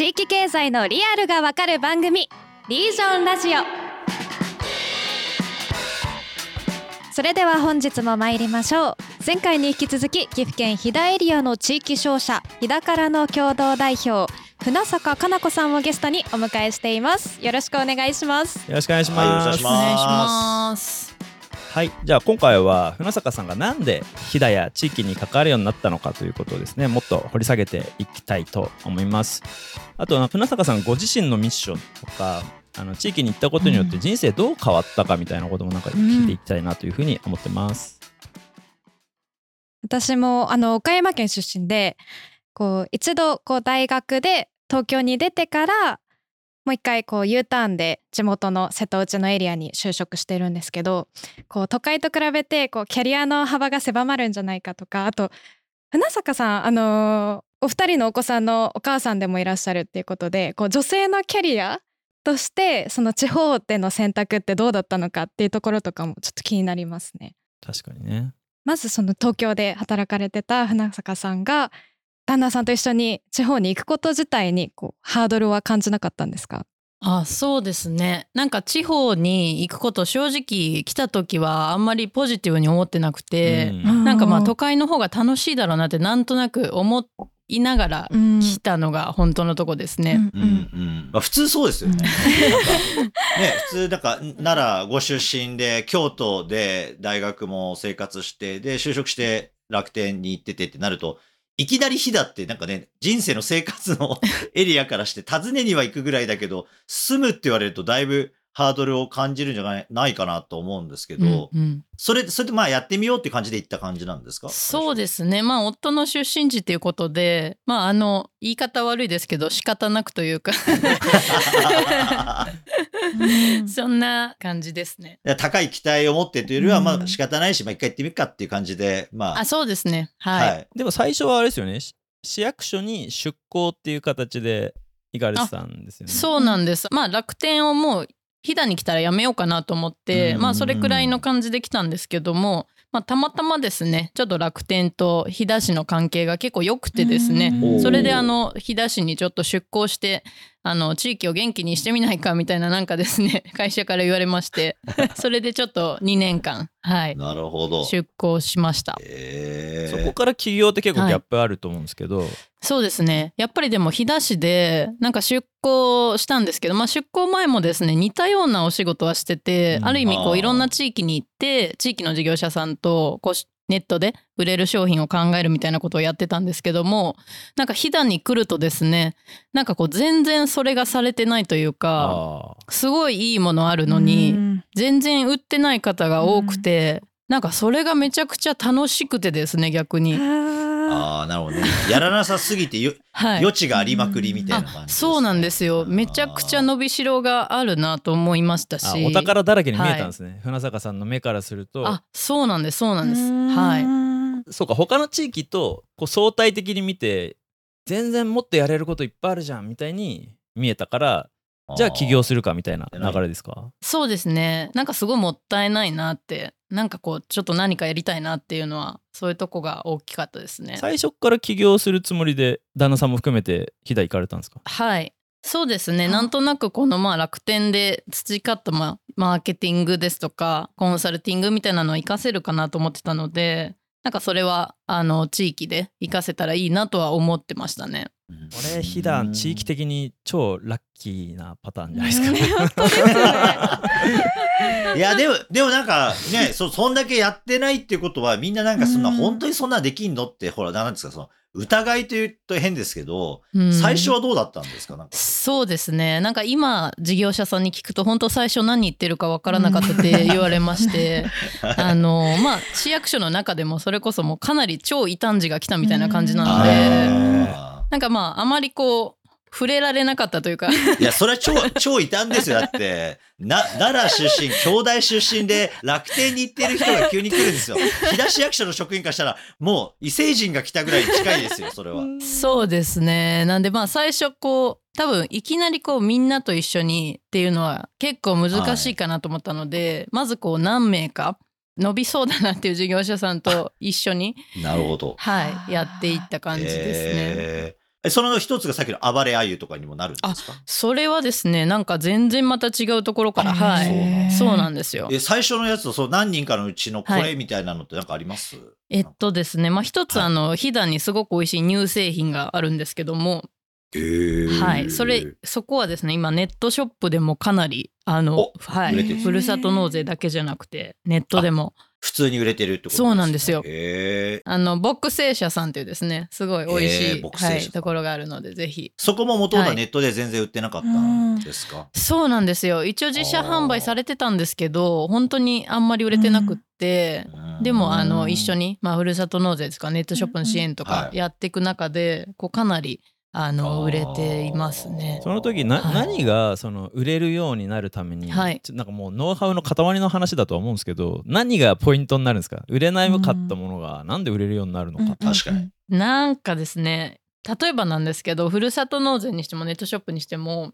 地域経済のリアルがわかる番組、リージョンラジオ。それでは本日も参りましょう。前回に引き続き、岐阜県飛騨エリアの地域商社飛騨からの共同代表、船坂加奈子さんをゲストにお迎えしています。よろしくお願いします。よろしくお願いします。はい、じゃあ今回は船坂さんがなんで飛騨や地域に関わるようになったのかということをですね、もっと掘り下げていきたいと思います。あとは船坂さんご自身のミッションとか、地域に行ったことによって人生どう変わったかみたいなこともなんか聞いていきたいなというふうに思ってます。私も岡山県出身で、一度大学で東京に出てから、もう一回U ターンで地元の瀬戸内のエリアに就職してるんですけど、都会と比べてキャリアの幅が狭まるんじゃないかとか、あと船坂さん、お二人のお子さんのお母さんでもいらっしゃるっていうことで、女性のキャリアとしてその地方での選択ってどうだったのかっていうところとかもちょっと気になりますね。確かにね。まずその東京で働かれてた船坂さんが旦那さんと一緒に地方に行くこと自体にハードルは感じなかったんですか？そうですね。なんか地方に行くこと、正直来た時はあんまりポジティブに思ってなくて、なんか都会の方が楽しいだろうなってなんとなく思っていながら来たのが本当のとこですね。普通そうですよね。普通奈良ご出身で、京都で大学も生活して、で就職して楽天に行っててってなると、いきなり飛騨ってなんかね、人生の生活のエリアからして訪ねには行くぐらいだけど、住むって言われるとだいぶハードルを感じるんじゃないかなと思うんですけど、それでやってみようって感じで行った感じなんですか？そうですね。夫の出身地っていうことで、言い方悪いですけど仕方なくというかそんな感じですね。高い期待を持ってというよりは、仕方ないし、一回行ってみるかっていう感じで、そうですね。はい。でも最初はあれですよね、市役所に出向っていう形で行かれてたんですよね。そうなんです。楽天をもう飛騨に来たらやめようかなと思って、それくらいの感じで来たんですけども、たまたまですね、ちょっと楽天と飛騨市の関係が結構良くてですね、それで飛騨市にちょっと出向して、地域を元気にしてみないかみたいな、なんかですね、会社から言われましてそれでちょっと2年間、はい、なるほど、出向しました。そこから起業って結構ギャップあると思うんですけど、はい、そうですね。やっぱりでも飛騨市でなんか出向したんですけど、出向前もですね、似たようなお仕事はしてて、ある意味いろんな地域に行って、地域の事業者さんとネットで売れる商品を考えるみたいなことをやってたんですけども、なんか飛騨に来るとですね、なんか全然それがされてないというか、すごいいいものあるのに全然売ってない方が多くて、なんかそれがめちゃくちゃ楽しくてですね、逆に。なるほどね。やらなさすぎて余地がありまくりみたいな感じですね。そうなんですよ。めちゃくちゃ伸びしろがあるなと思いましたし、お宝だらけに見えたんですね、船坂さんの目からすると。そうなんです、そうなんです。はい。そうか、他の地域と相対的に見て、全然もっとやれることいっぱいあるじゃんみたいに見えたから、じゃあ起業するかみたいな流れですか？そうですね。なんかすごいもったいないなって、なんかちょっと何かやりたいなっていうのは、そういうとこが大きかったですね。最初から起業するつもりで旦那さんも含めて飛騨行かれたんですか？はい、そうですね。なんとなく楽天で培ったマーケティングですとかコンサルティングみたいなのを活かせるかなと思ってたので、なんかそれは地域で活かせたらいいなとは思ってましたね。これ飛騨地域的に超ラッキーなパターンじゃないですか。いやでもなんかね、そんだけやってないっていうことは、みんななんかそんな本当にそんなできんのって、ほらなんですか、その疑いというと変ですけど、最初はどうだったんですか？そうですね。なんか今事業者さんに聞くと、本当最初何言ってるか分からなかったって言われまして市役所の中でもそれこそもうかなり超異端児が来たみたいな感じなので、なんかあまり触れられなかったというか。いや、それは超異端ですよ。だって、奈良出身、京大出身で楽天に行ってる人が急に来るんですよ。飛騨市役所の職員からしたら、もう異星人が来たぐらい近いですよ、それは。そうですね。なんで最初多分いきなりみんなと一緒にっていうのは結構難しいかなと思ったので、まず何名か伸びそうだなっていう事業者さんと一緒になるほど、はい、やっていった感じですね。その一つがさっきの暴れ鮎とかにもなるんですか？あ、それはですね、なんか全然また違うところから、はい、そうなんですよ。最初のやつと、そう何人かのうちのこれみたいなのってなんかあります？はい、ですね、まあ、一つ飛騨にすごく美味しい乳製品があるんですけども、はい、そこはですね、今ネットショップでもかなりはい、ふるさと納税だけじゃなくてネットでも普通に売れてるってことですね。そうなんですよ。牧聖社さんというですね、すごい美味しい、はい、ところがあるので、ぜひ。そこも元々はネットで全然売ってなかったんですか？はい、そうなんですよ。一応自社販売されてたんですけど、本当にあんまり売れてなくって、でも一緒に、まあ、ふるさと納税とかネットショップの支援とかやっていく中で、こうかなり売れていますね。その時何がその売れるようになるために、はい、なんかもうノウハウの塊の話だとは思うんですけど、何がポイントになるんですか？売れないかったものがなんで売れるようになるのか、確かに。なんかですね、例えばなんですけど、ふるさと納税にしてもネットショップにしても、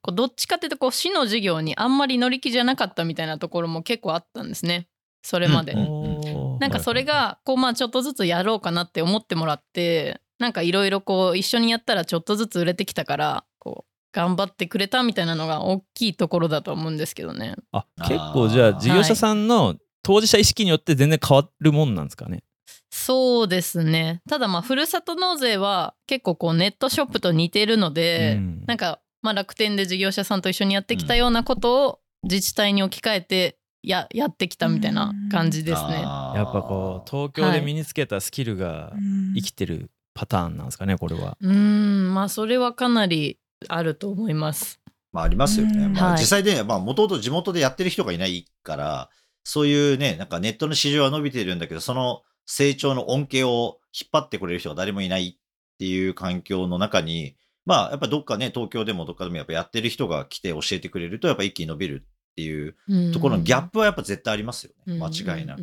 こうどっちかっていうとこう市の事業にあんまり乗り気じゃなかったみたいなところも結構あったんですね、それまで。なんかそれがこう、まあちょっとずつやろうかなって思ってもらって、なんかいろいろこう一緒にやったらちょっとずつ売れてきたから、こう頑張ってくれたみたいなのが大きいところだと思うんですけどね。あ、結構じゃあ事業者さんの当事者意識によって全然変わるもんなんですかね？はい、そうですね。ただまあふるさと納税は結構こうネットショップと似てるので、なんかまあ楽天で事業者さんと一緒にやってきたようなことを自治体に置き換えてやってきたみたいな感じですね。やっぱこう東京で身につけたスキルが生きてる、はい、パターンなんですかね、これは。まあそれはかなりあると思います。まあありますよね。まあ、実際ね、もともと地元でやってる人がいないから、そういうね、なんかネットの市場は伸びてるんだけど、その成長の恩恵を引っ張ってくれる人が誰もいないっていう環境の中に、まあやっぱどっかね、東京でもどっかでもやっぱやってる人が来て教えてくれると、やっぱ一気に伸びるっていうところのギャップはやっぱ絶対ありますよね、間違いなく。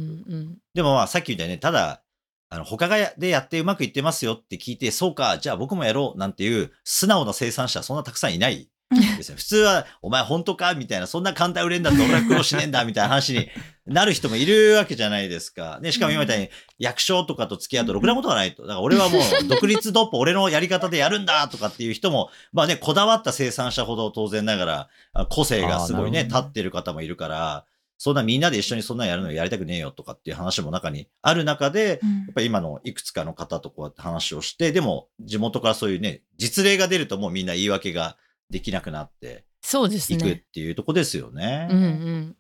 でもまあさっきみたいにね、ただ他でやってうまくいってますよって聞いて、そうか、じゃあ僕もやろうなんていう素直な生産者はそんなたくさんいないですね。普通はお前本当かみたいな、そんな簡単売れんだって俺は苦労しねえんだみたいな話になる人もいるわけじゃないですか。ね、しかも今みたいに役所とかと付き合うとろくなことはないと。だから俺はもう独立独歩、俺のやり方でやるんだとかっていう人も、まあね、こだわった生産者ほど当然ながら個性がすごいね、立ってる方もいるから、そんなみんなで一緒にそんなやるのやりたくねえよとかっていう話も中にある中で、やっぱり今のいくつかの方とこうやって話をして、でも地元からそういうね、実例が出るともうみんな言い訳ができなくなっていくっていうとこですよね。うんうん。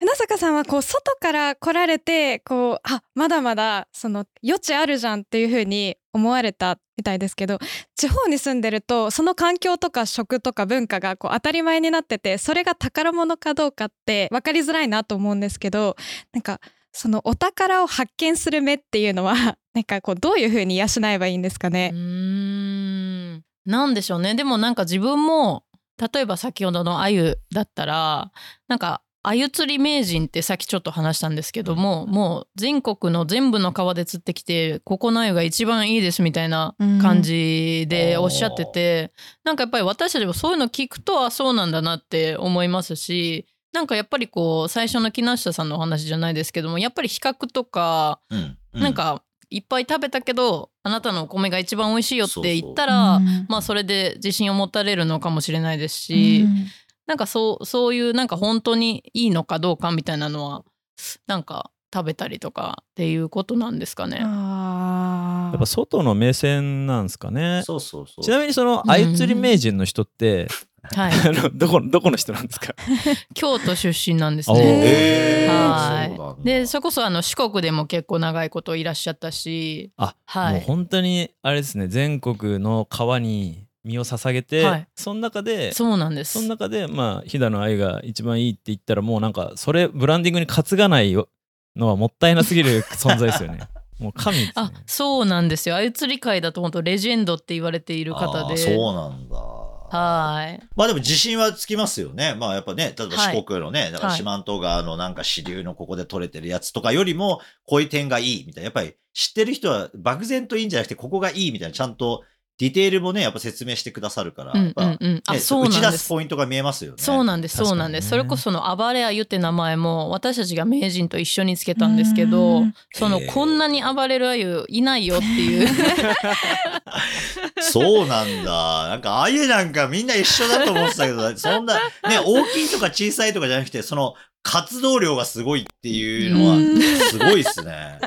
船坂さんはこう外から来られて、こう、あ、まだまだその余地あるじゃんっていうふうに思われたみたいですけど、地方に住んでるとその環境とか食とか文化がこう当たり前になってて、それが宝物かどうかって分かりづらいなと思うんですけど、なんかそのお宝を発見する目っていうのはなんかこうどういうふうに養えばいいんですかね？なんでしょうね。でもなんか自分も例えば先ほどの鮎だったら、なんか鮎釣り名人ってさっきちょっと話したんですけども、もう全国の全部の川で釣ってきて、ここの鮎が一番いいですみたいな感じでおっしゃってて、なんかやっぱり私たちもそういうの聞くと、あ、そうなんだなって思いますし、なんかやっぱりこう最初の木下さんのお話じゃないですけども、やっぱり比較とか、なんかいっぱい食べたけどあなたのお米が一番美味しいよって言ったら、まあそれで自信を持たれるのかもしれないですし、なんかそういうなんか本当にいいのかどうかみたいなのは、なんか食べたりとかっていうことなんですかね。あ、やっぱ外の目線なんですかね。そうそうそう。ちなみにその鮎釣り名人の人って、はい、どこの人なんですか？京都出身なんですね。はい。でそれこそ四国でも結構長いこといらっしゃったし、あ、はい、もう本当にあれですね、全国の川に身を捧げて、はい、その中で、まあ、飛騨の鮎が一番いいって言ったら、もうなんかそれブランディングに担がないのはもったいなすぎる存在ですよね。もう神ですね。あ、そうなんですよ。鮎釣り界だと本当レジェンドって言われている方で。あ、そうなんだ。はい。まあでも自信はつきますよね。まあやっぱね、例えば四国のね、だから四万十川のなんか支流のここで取れてるやつとかよりも、こういう点がいいみたいな、やっぱり知ってる人は漠然といいんじゃなくて、ここがいいみたいな、ちゃんとディテールもね、やっぱ説明してくださるから、やっぱ、打ち出すポイントが見えますよね。そうなんです、そうなんです。ね、それこそその暴れ鮎って名前も私たちが名人と一緒につけたんですけど、そのこんなに暴れる鮎いないよっていう。そうなんだ。なんか鮎なんかみんな一緒だと思ってたけど、そんなね大きいとか小さいとかじゃなくて、その活動量がすごいっていうのはすごいですね。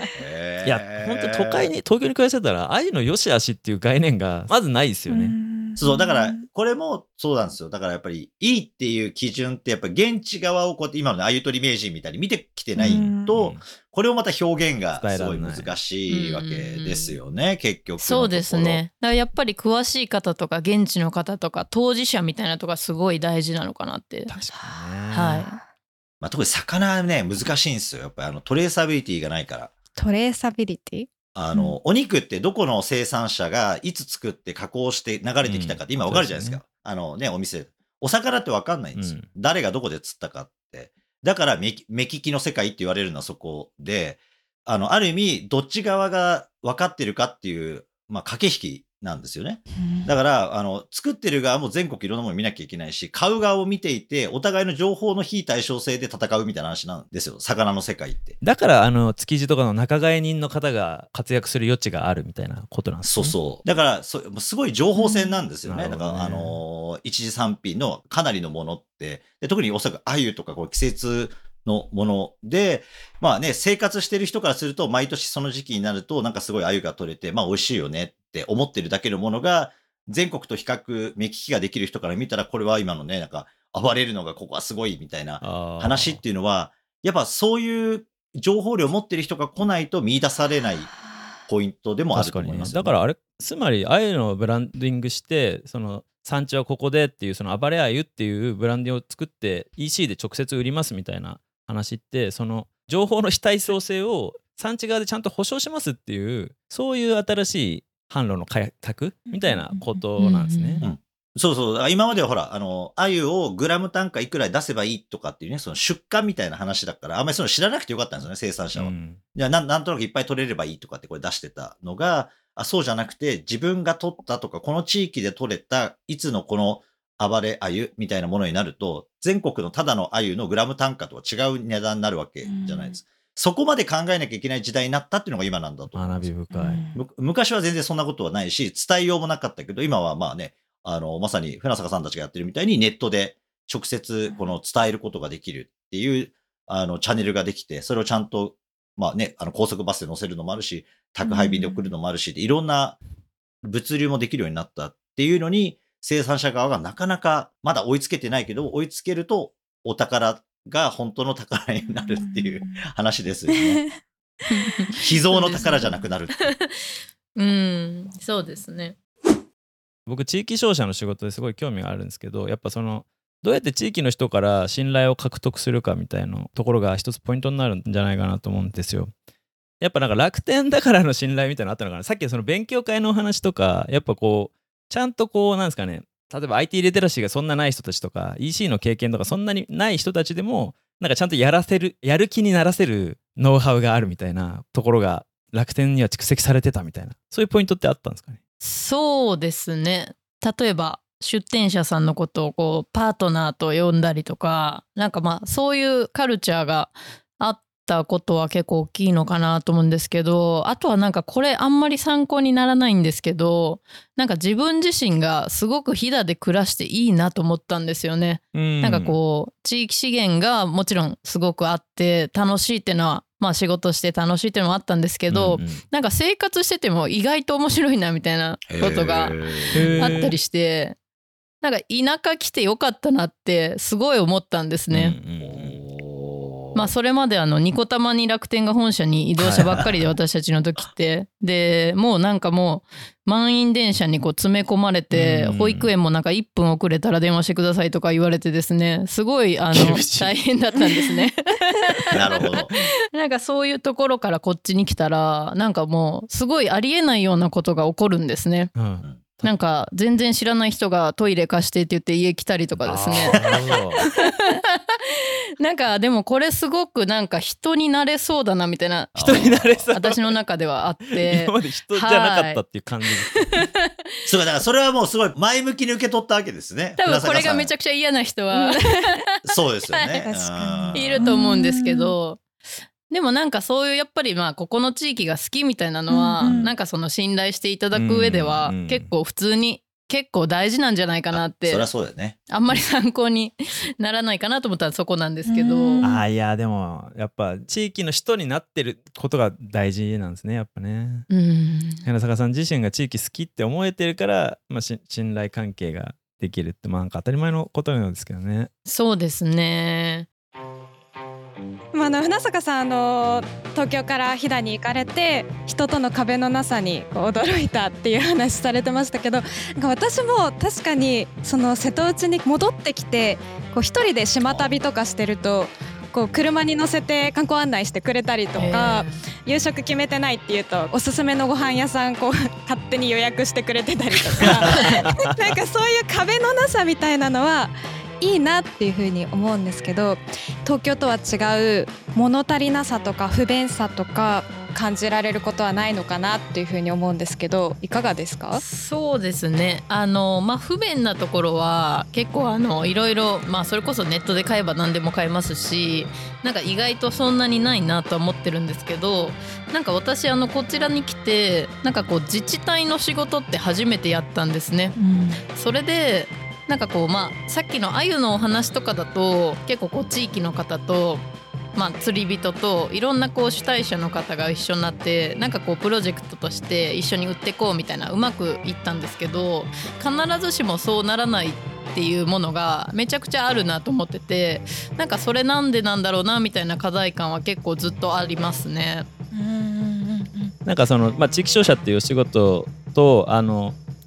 いや本当東京に暮らしてたら鮎の良し悪しっていう概念がまずないですよね。そうだからこれもそうなんですよ。だからやっぱりいいっていう基準ってやっぱ現地側をこうやって今の鮎取り名人みたいに見てきてないと、これをまた表現がすごい難しいわけですよね、結局。そうですね。だからやっぱり詳しい方とか現地の方とか当事者みたいなとかすごい大事なのかなって。確かにね。はい。まあ、特に魚はね難しいんですよ。やっぱりトレーサビリティがないから。トレーサビリティ、お肉ってどこの生産者がいつ作って加工して流れてきたかって今わかるじゃないですか、お店お魚ってわかんないんですよ、誰がどこで釣ったかって。だから目利きの世界って言われるのはそこで、ある意味どっち側が分かってるかっていう、まあ、駆け引きなんですよね。だから作ってる側も全国いろんなもの見なきゃいけないし、買う側を見ていてお互いの情報の非対称性で戦うみたいな話なんですよ、魚の世界って。だから築地とかの仲買人の方が活躍する余地があるみたいなことなんですね。そうそう。だからすごい情報戦なんですよね。だから一次産品のかなりのものってで、特におそらく鮎とかこう季節のもので、まあね、生活してる人からすると毎年その時期になるとなんかすごい鮎が取れて、まあ美味しいよねって思ってるだけのものが、全国と比較目利きができる人から見たらこれは今のねなんか暴れるのがここはすごいみたいな話っていうのは、やっぱそういう情報量を持ってる人が来ないと見出されないポイントでもあると思いますよね。だからあれつまり鮎のブランディングして、その産地はここでっていうその暴れ鮎っていうブランディングを作って EC で直接売りますみたいな話って、その情報の非対称性を産地側でちゃんと保証しますっていう、そういう新しい販路の開拓みたいなことなんですね。そうそう。今まではほら鮎をグラム単価いくら出せばいいとかっていうね、その出荷みたいな話だから、あんまりその知らなくてよかったんですよね、生産者は。じゃあなんとなくいっぱい取れればいいとかってこれ出してたのが、そうじゃなくて自分が取ったとかこの地域で取れたいつのこの暴れ鮎みたいなものになると、全国のただの鮎のグラム単価とは違う値段になるわけじゃないですか。そこまで考えなきゃいけない時代になったっていうのが今なんだと思います。学び深い。昔は全然そんなことはないし、伝えようもなかったけど、今はまあね、まさに船坂さんたちがやってるみたいにネットで直接この伝えることができるっていうチャンネルができて、それをちゃんとまあね高速バスで乗せるのもあるし、宅配便で送るのもあるし、いろんな物流もできるようになったっていうのに、生産者側がなかなかまだ追いつけてないけど、追いつけるとお宝が本当の宝になるっていう話ですよね。秘蔵の宝じゃなくなるって。そうですね。僕地域商社の仕事ですごい興味があるんですけど、やっぱそのどうやって地域の人から信頼を獲得するかみたいなところが一つポイントになるんじゃないかなと思うんですよ。やっぱなんか楽天だからの信頼みたいなのあったのかな。さっきその勉強会のお話とか、やっぱこうちゃんとこうなんですかね、例えば IT リテラシーがそんなない人たちとか EC の経験とかそんなにない人たちでもなんかちゃんとやる気にならせるノウハウがあるみたいなところが楽天には蓄積されてたみたいな、そういうポイントってあったんですかね。そうですね。例えば出店者さんのことをこうパートナーと呼んだりとか、なんかまあそういうカルチャーがあってことは結構大きいのかなと思うんですけど、あとはなんかこれあんまり参考にならないんですけど、なんか自分自身がすごく飛騨で暮らしていいなと思ったんですよね。なんかこう地域資源がもちろんすごくあって楽しいっていうのは、まあ仕事して楽しいっていうのもあったんですけど、なんか生活してても意外と面白いなみたいなことがあったりして、なんか田舎来てよかったなってすごい思ったんですね。まあ、それまでニコタマに楽天が本社に移動したばっかりで、私たちの時ってでもうなんかもう満員電車にこう詰め込まれて、保育園もなんか1分遅れたら電話してくださいとか言われてですね、すごい大変だったんですね。なるほど。なんかそういうところからこっちに来たら、なんかもうすごいありえないようなことが起こるんですね。なんか全然知らない人がトイレ貸してって言って家来たりとかですね。なんかでもこれすごくなんか人になれそうだなみたいな、人になれそう、私の中ではあって。今まで人じゃなかったっていう感じです。そうか、だからそれはもうすごい前向きに受け取ったわけですね。多分これがめちゃくちゃ嫌な人はそうですよね、確かにいると思うんですけど、でもなんかそういうやっぱりまあここの地域が好きみたいなのは、うんうん、なんかその信頼していただく上では結構普通に結構大事なんじゃないかなって。そりゃそうだよね。あんまり参考にならないかなと思ったらそこなんですけど、あ、いやでもやっぱ地域の人になってることが大事なんですね、やっぱね。柳坂さん自身が地域好きって思えてるから、まあ、信頼関係ができるって、まあ、なんか当たり前のことなんですけどね。そうですね。まあ、船坂さん、東京から飛騨に行かれて人との壁のなさにこう驚いたっていう話されてましたけど、なんか私も確かにその瀬戸内に戻ってきてこう一人で島旅とかしてるとこう車に乗せて観光案内してくれたりとか、夕食決めてないっていうとおすすめのご飯屋さんこう勝手に予約してくれてたりとかなんかそういう壁のなさみたいなのはいいなっていうふうに思うんですけど、東京とは違う物足りなさとか不便さとか感じられることはないのかなっていうふうに思うんですけど、いかがですか？そうですね、まあ、不便なところは結構いろいろ、まあ、それこそネットで買えば何でも買えますし、なんか意外とそんなにないなとは思ってるんですけど、なんか私こちらに来てなんかこう自治体の仕事って初めてやったんですね、うん、それでなんかこう、まあ、さっきの鮎のお話とかだと結構こう地域の方と、まあ、釣り人といろんなこう主体者の方が一緒になってなんかこうプロジェクトとして一緒に売ってこうみたいなうまくいったんですけど、必ずしもそうならないっていうものがめちゃくちゃあるなと思ってて、なんかそれなんでなんだろうなみたいな課題感は結構ずっとありますね。なんかその、まあ、地域商社っていうお仕事と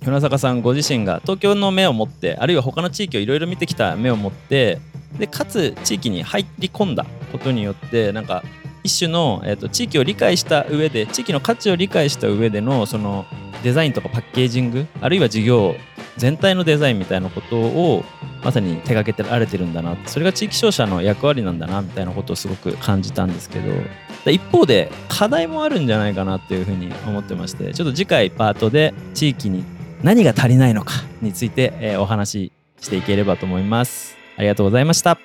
船坂さんご自身が東京の目を持って、あるいは他の地域をいろいろ見てきた目を持って、でかつ地域に入り込んだことによってなんか一種の、地域を理解した上で、地域の価値を理解した上でのそのデザインとかパッケージング、あるいは事業全体のデザインみたいなことをまさに手がけてられてるんだな、それが地域商社の役割なんだなみたいなことをすごく感じたんですけど、一方で課題もあるんじゃないかなっていうふうに思ってまして、ちょっと次回パートで地域に何が足りないのかについてお話ししていければと思います。ありがとうございました。